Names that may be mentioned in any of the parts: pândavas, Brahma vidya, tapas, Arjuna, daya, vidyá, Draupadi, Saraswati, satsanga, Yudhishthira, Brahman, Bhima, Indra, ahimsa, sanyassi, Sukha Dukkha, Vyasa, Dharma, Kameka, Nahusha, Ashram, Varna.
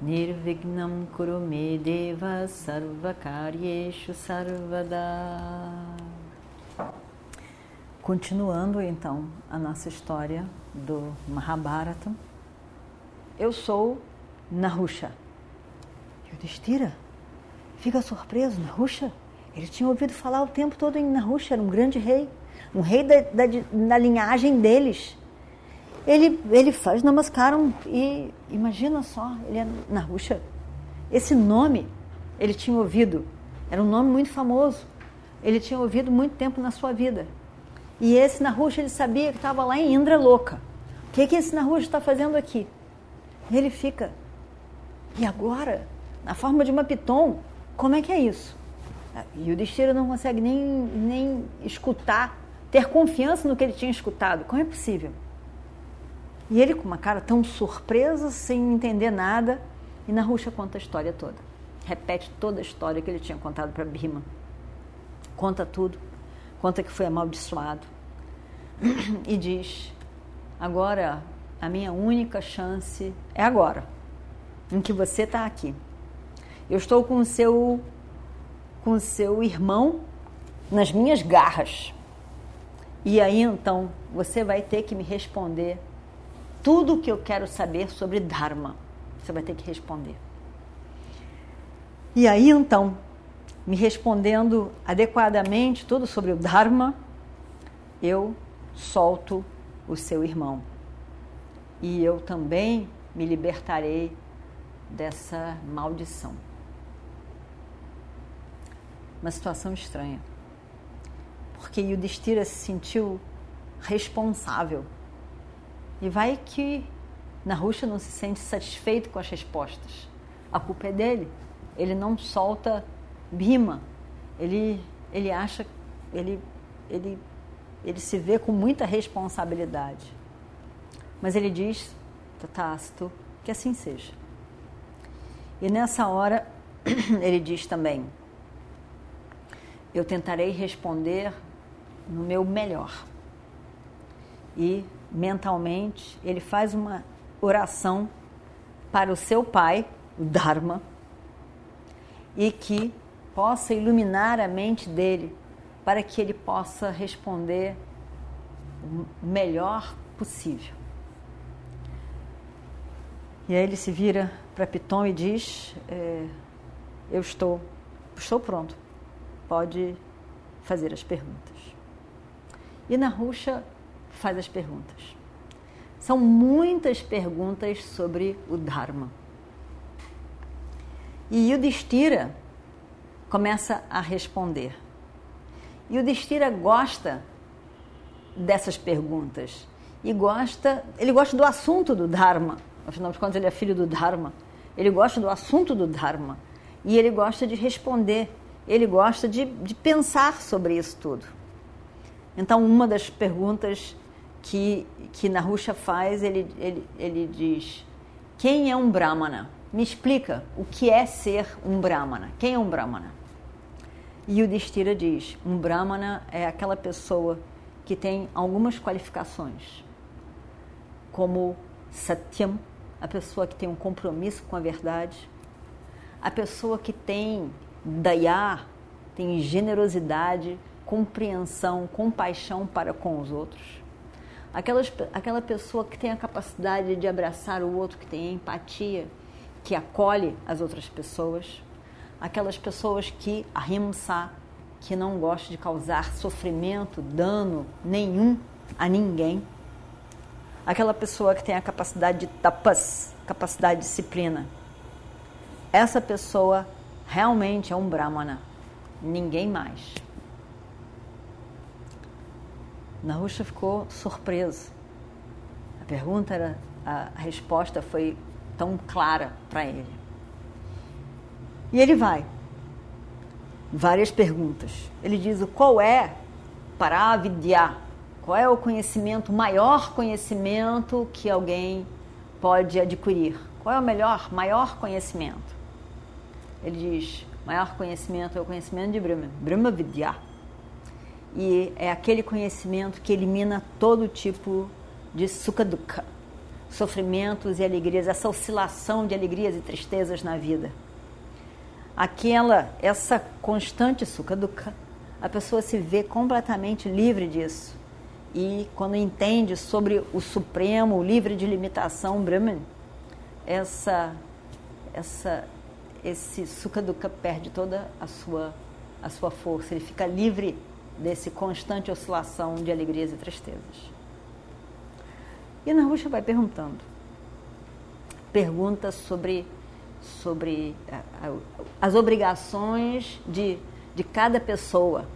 Nirvignam Kurume Deva Sarvakaryeshu Sarvada. Continuando então a nossa história do Mahabharata, eu sou Nahusha. Yudhishthira, fica surpreso, Nahusha? Ele tinha ouvido falar o tempo todo em Nahusha, era um grande rei. Um rei da linhagem deles. Ele faz namaskaram e imagina só, ele é Nahusha. Esse nome ele tinha ouvido, era um nome muito famoso. Ele tinha ouvido muito tempo na sua vida. E esse Nahusha, ele sabia que estava lá em Indra louca. O que esse Nahusha está fazendo aqui? Ele fica. E agora? Na forma de uma piton, como é que é isso? E Yudhishthira não consegue nem escutar, ter confiança no que ele tinha escutado. Como é possível? E ele com uma cara tão surpresa, sem entender nada, e Nahusha conta a história toda. Repete toda a história que ele tinha contado para Bhima. Conta tudo. Conta que foi amaldiçoado. E diz, agora a minha única chance é agora, em que você está aqui. Eu estou com seu irmão nas minhas garras. E aí, então, você vai ter que me responder tudo o que eu quero saber sobre Dharma. Você vai ter que responder. E aí, então, me respondendo adequadamente tudo sobre o Dharma, eu solto o seu irmão. E eu também me libertarei dessa maldição. Uma situação estranha, porque Yudhishthira se sentiu responsável, e vai que Nahusha não se sente satisfeito com as respostas. A culpa é dele, ele não solta Bhima, ele acha, ele se vê com muita responsabilidade, mas ele diz, tatácito, que assim seja. E nessa hora ele diz também, eu tentarei responder no meu melhor. E mentalmente ele faz uma oração para o seu pai, o Dharma, e que possa iluminar a mente dele, para que ele possa responder o melhor possível. E aí ele se vira para Piton e diz, eu estou pronto. Pode fazer as perguntas. E Nahusha faz as perguntas. São muitas perguntas sobre o Dharma. E Yudhishthira começa a responder. Yudhishthira gosta dessas perguntas. Ele gosta do assunto do Dharma. Afinal de contas, ele é filho do Dharma. Ele gosta do assunto do Dharma. E ele gosta de responder. Ele gosta de pensar sobre isso tudo. Então, uma das perguntas que Nahusha faz, ele diz, quem é um Brahmana? Me explica o que é ser um Brahmana. Quem é um Brahmana? E Yudhishthira diz, um Brahmana é aquela pessoa que tem algumas qualificações, como Satyam, a pessoa que tem um compromisso com a verdade, a pessoa que tem daya, tem generosidade, compreensão, compaixão para com os outros. Aquela pessoa que tem a capacidade de abraçar o outro, que tem empatia, que acolhe as outras pessoas. Aquelas pessoas que ahimsa, que não gosta de causar sofrimento, dano nenhum a ninguém. Aquela pessoa que tem a capacidade de tapas, capacidade de disciplina. Essa pessoa realmente é um Brahmana, ninguém mais. Nahusha ficou surpreso. A resposta foi tão clara para ele. E ele vai. Várias perguntas. Ele diz: qual é para a vidyá? Qual é o conhecimento, maior conhecimento que alguém pode adquirir? Qual é o melhor, maior conhecimento? Ele diz: maior conhecimento é o conhecimento de Brahma, Brahma vidya. E é aquele conhecimento que elimina todo tipo de Sukha Dukkha, sofrimentos e alegrias, essa oscilação de alegrias e tristezas na vida. Essa constante Sukha Dukkha, a pessoa se vê completamente livre disso. E quando entende sobre o Supremo, o livre de limitação, Brahman, esse Sukha Dukkha perde toda a sua força. Ele fica livre desse constante oscilação de alegrias e tristezas. E Nahusha vai perguntando. Pergunta sobre as obrigações de cada pessoa.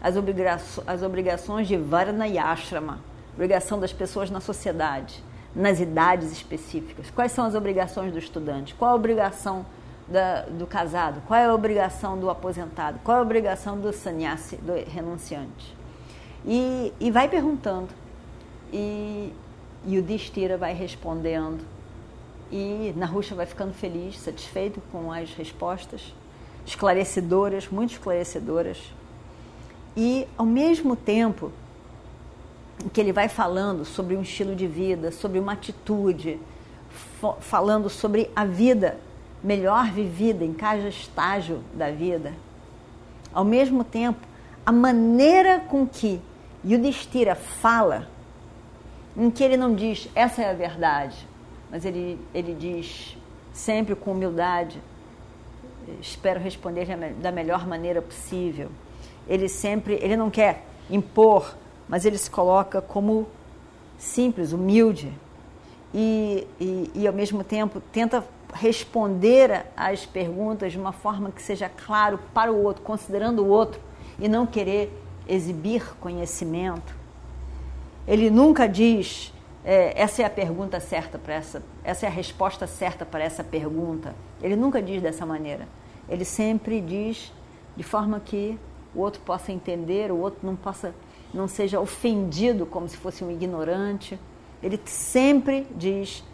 As obrigações de Varna e Ashrama. Obrigação das pessoas na sociedade, nas idades específicas. Quais são as obrigações do estudante? Qual a obrigação do casado? Qual é a obrigação do aposentado? Qual é a obrigação do sanyassi, do renunciante? E vai perguntando. E Yudhishthira vai respondendo. E Nahusha vai ficando feliz, satisfeito com as respostas esclarecedoras, muito esclarecedoras. E, ao mesmo tempo que ele vai falando sobre um estilo de vida, sobre uma atitude, falando sobre a vida melhor vivida em cada estágio da vida, ao mesmo tempo, a maneira com que Yudhishthira fala, em que ele não diz, essa é a verdade, mas ele diz, sempre com humildade, espero responder da melhor maneira possível. Ele não quer impor, mas ele se coloca como simples, humilde, e ao mesmo tempo tenta responder às perguntas de uma forma que seja claro para o outro, considerando o outro, e não querer exibir conhecimento. Ele nunca diz, essa é a pergunta certa para essa é a resposta certa para essa pergunta. Ele nunca diz dessa maneira. Ele sempre diz de forma que o outro possa entender, o outro não seja ofendido como se fosse um ignorante. Ele sempre diz,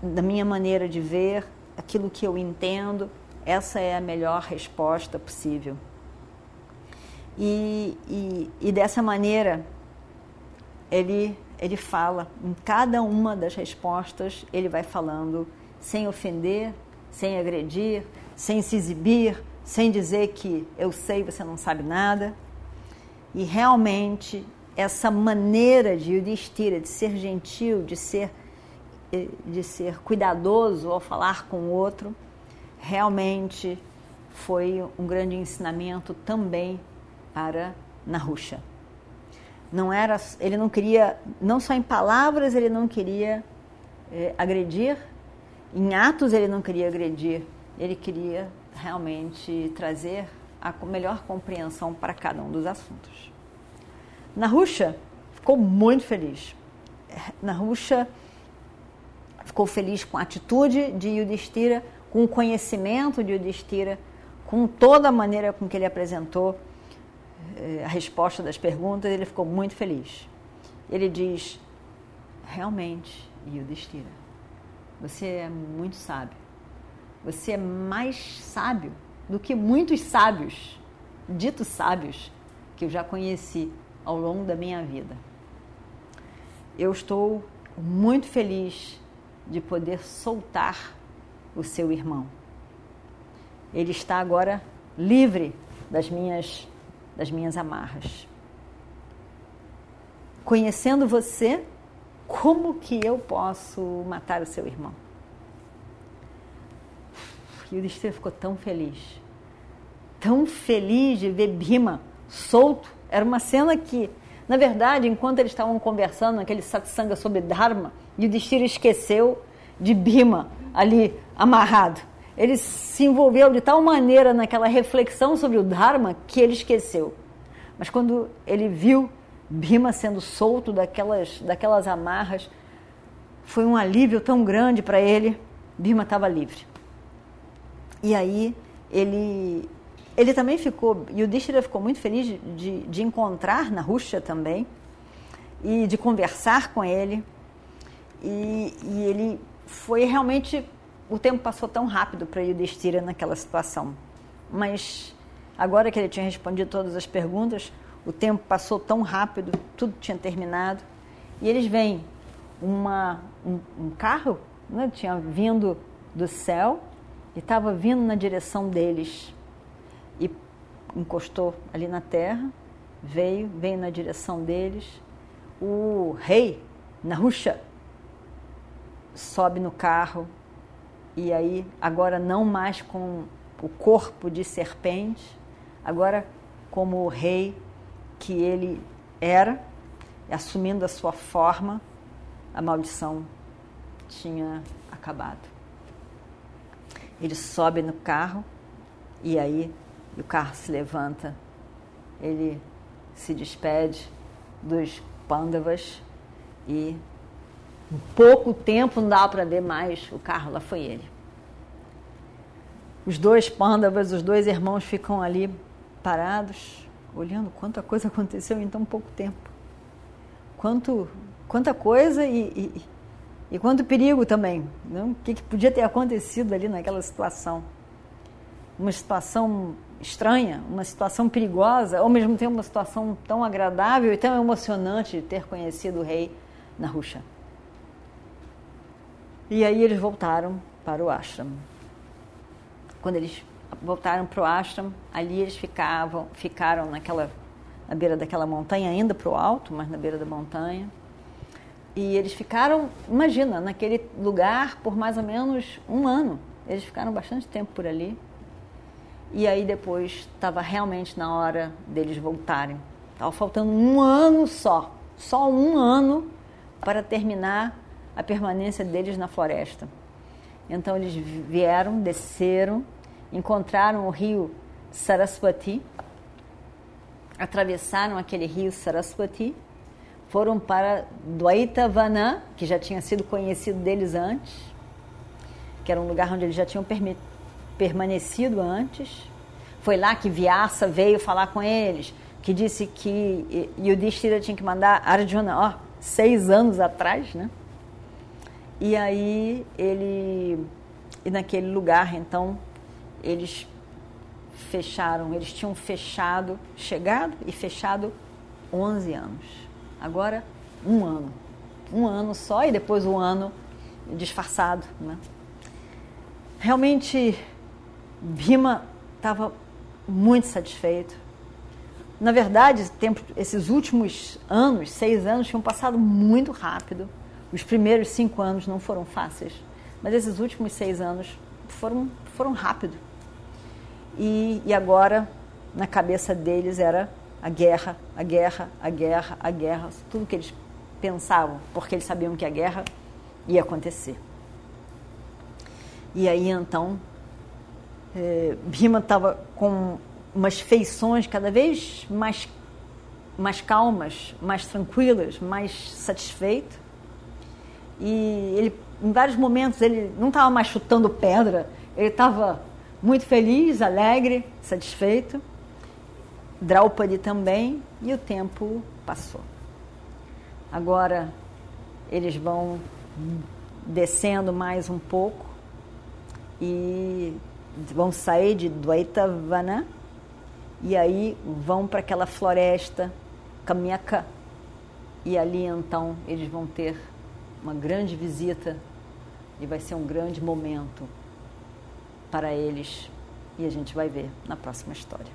da minha maneira de ver, aquilo que eu entendo, essa é a melhor resposta possível. E dessa maneira, ele fala, em cada uma das respostas, ele vai falando sem ofender, sem agredir, sem se exibir, sem dizer que eu sei, você não sabe nada. E realmente, essa maneira de Yudhishthira, de ser gentil, de ser cuidadoso ao falar com o outro, realmente foi um grande ensinamento também para Nahusha. Ele não queria, não só em palavras ele não queria agredir, em atos ele não queria agredir, ele queria realmente trazer a melhor compreensão para cada um dos assuntos. Nahusha ficou muito feliz. Nahusha ficou feliz com a atitude de Yudhishthira, com o conhecimento de Yudhishthira, com toda a maneira com que ele apresentou a resposta das perguntas, ele ficou muito feliz. Ele diz, realmente, Yudhishthira, você é muito sábio. Você é mais sábio do que muitos sábios, ditos sábios, que eu já conheci ao longo da minha vida. Eu estou muito feliz de poder soltar o seu irmão. Ele está agora livre das minhas amarras. Conhecendo você, como que eu posso matar o seu irmão? E o Destino ficou tão feliz de ver Bhima solto. Era uma cena que, na verdade, enquanto eles estavam conversando naquele satsanga sobre Dharma, Yudhishthira esqueceu de Bhima ali amarrado. Ele se envolveu de tal maneira naquela reflexão sobre o Dharma que ele esqueceu. Mas quando ele viu Bhima sendo solto daquelas amarras, foi um alívio tão grande para ele. Bhima estava livre. E aí ele também ficou, Yudhishthira ficou muito feliz de encontrar Nahusha também, e de conversar com ele, e ele foi realmente, o tempo passou tão rápido para Yudhishthira naquela situação, mas agora que ele tinha respondido todas as perguntas, o tempo passou tão rápido, tudo tinha terminado, e eles veem um carro, né, tinha vindo do céu, e estava vindo na direção deles, e encostou ali na terra, veio na direção deles. O rei Nahusha sobe no carro, e aí agora não mais com o corpo de serpente, agora como o rei que ele era, assumindo a sua forma, a maldição tinha acabado. Ele sobe no carro, e aí o carro se levanta, ele se despede dos pândavas, e em pouco tempo, não dá para ver mais o carro, lá foi ele. Os dois pândavas, os dois irmãos ficam ali parados, olhando quanta coisa aconteceu em tão pouco tempo. Quanta coisa e quanto perigo também, né? O que podia ter acontecido ali naquela situação? Uma situação estranha, uma situação perigosa, ao mesmo tempo uma situação tão agradável e tão emocionante de ter conhecido o rei Nahusha. E aí eles voltaram para o ashram. Quando eles voltaram para o ashram, ali eles ficaram na beira daquela montanha, ainda para o alto, mas na beira da montanha. E eles ficaram, imagina, naquele lugar por mais ou menos 1 ano. Eles ficaram bastante tempo por ali. E aí depois estava realmente na hora deles voltarem. Estava faltando 1 ano só 1 ano para terminar a permanência deles na floresta. Então eles vieram, desceram, encontraram o rio Saraswati, atravessaram aquele rio Saraswati, foram para Dvaitavana, que já tinha sido conhecido deles antes, que era um lugar onde eles já tinham permanecido antes. Foi lá que Vyasa veio falar com eles, que disse que Yudhishthira tinha que mandar Arjuna, 6 anos atrás, né? E aí e naquele lugar, então, eles tinham chegado e fechado 11 anos. Agora, 1 ano. 1 ano só, e depois 1 ano disfarçado, né? Realmente, Bhima estava muito satisfeito. Na verdade, esses últimos anos, 6 anos, tinham passado muito rápido. Os primeiros 5 anos não foram fáceis, mas esses últimos 6 anos foram rápido. E agora, na cabeça deles era a guerra, a guerra, a guerra, a guerra, tudo que eles pensavam, porque eles sabiam que a guerra ia acontecer. E aí, então, Bhima estava com umas feições cada vez mais calmas, mais tranquilas, mais satisfeito. E ele, em vários momentos, ele não estava mais chutando pedra, ele estava muito feliz, alegre, satisfeito. Draupadi também, e o tempo passou. Agora, eles vão descendo mais um pouco e vão sair de Dvaitavana e aí vão para aquela floresta Kameka, e ali, então, eles vão ter uma grande visita, e vai ser um grande momento para eles, e a gente vai ver na próxima história.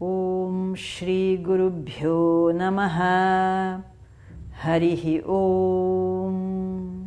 Om Shri Guru Bhyo Namaha Harihi Om.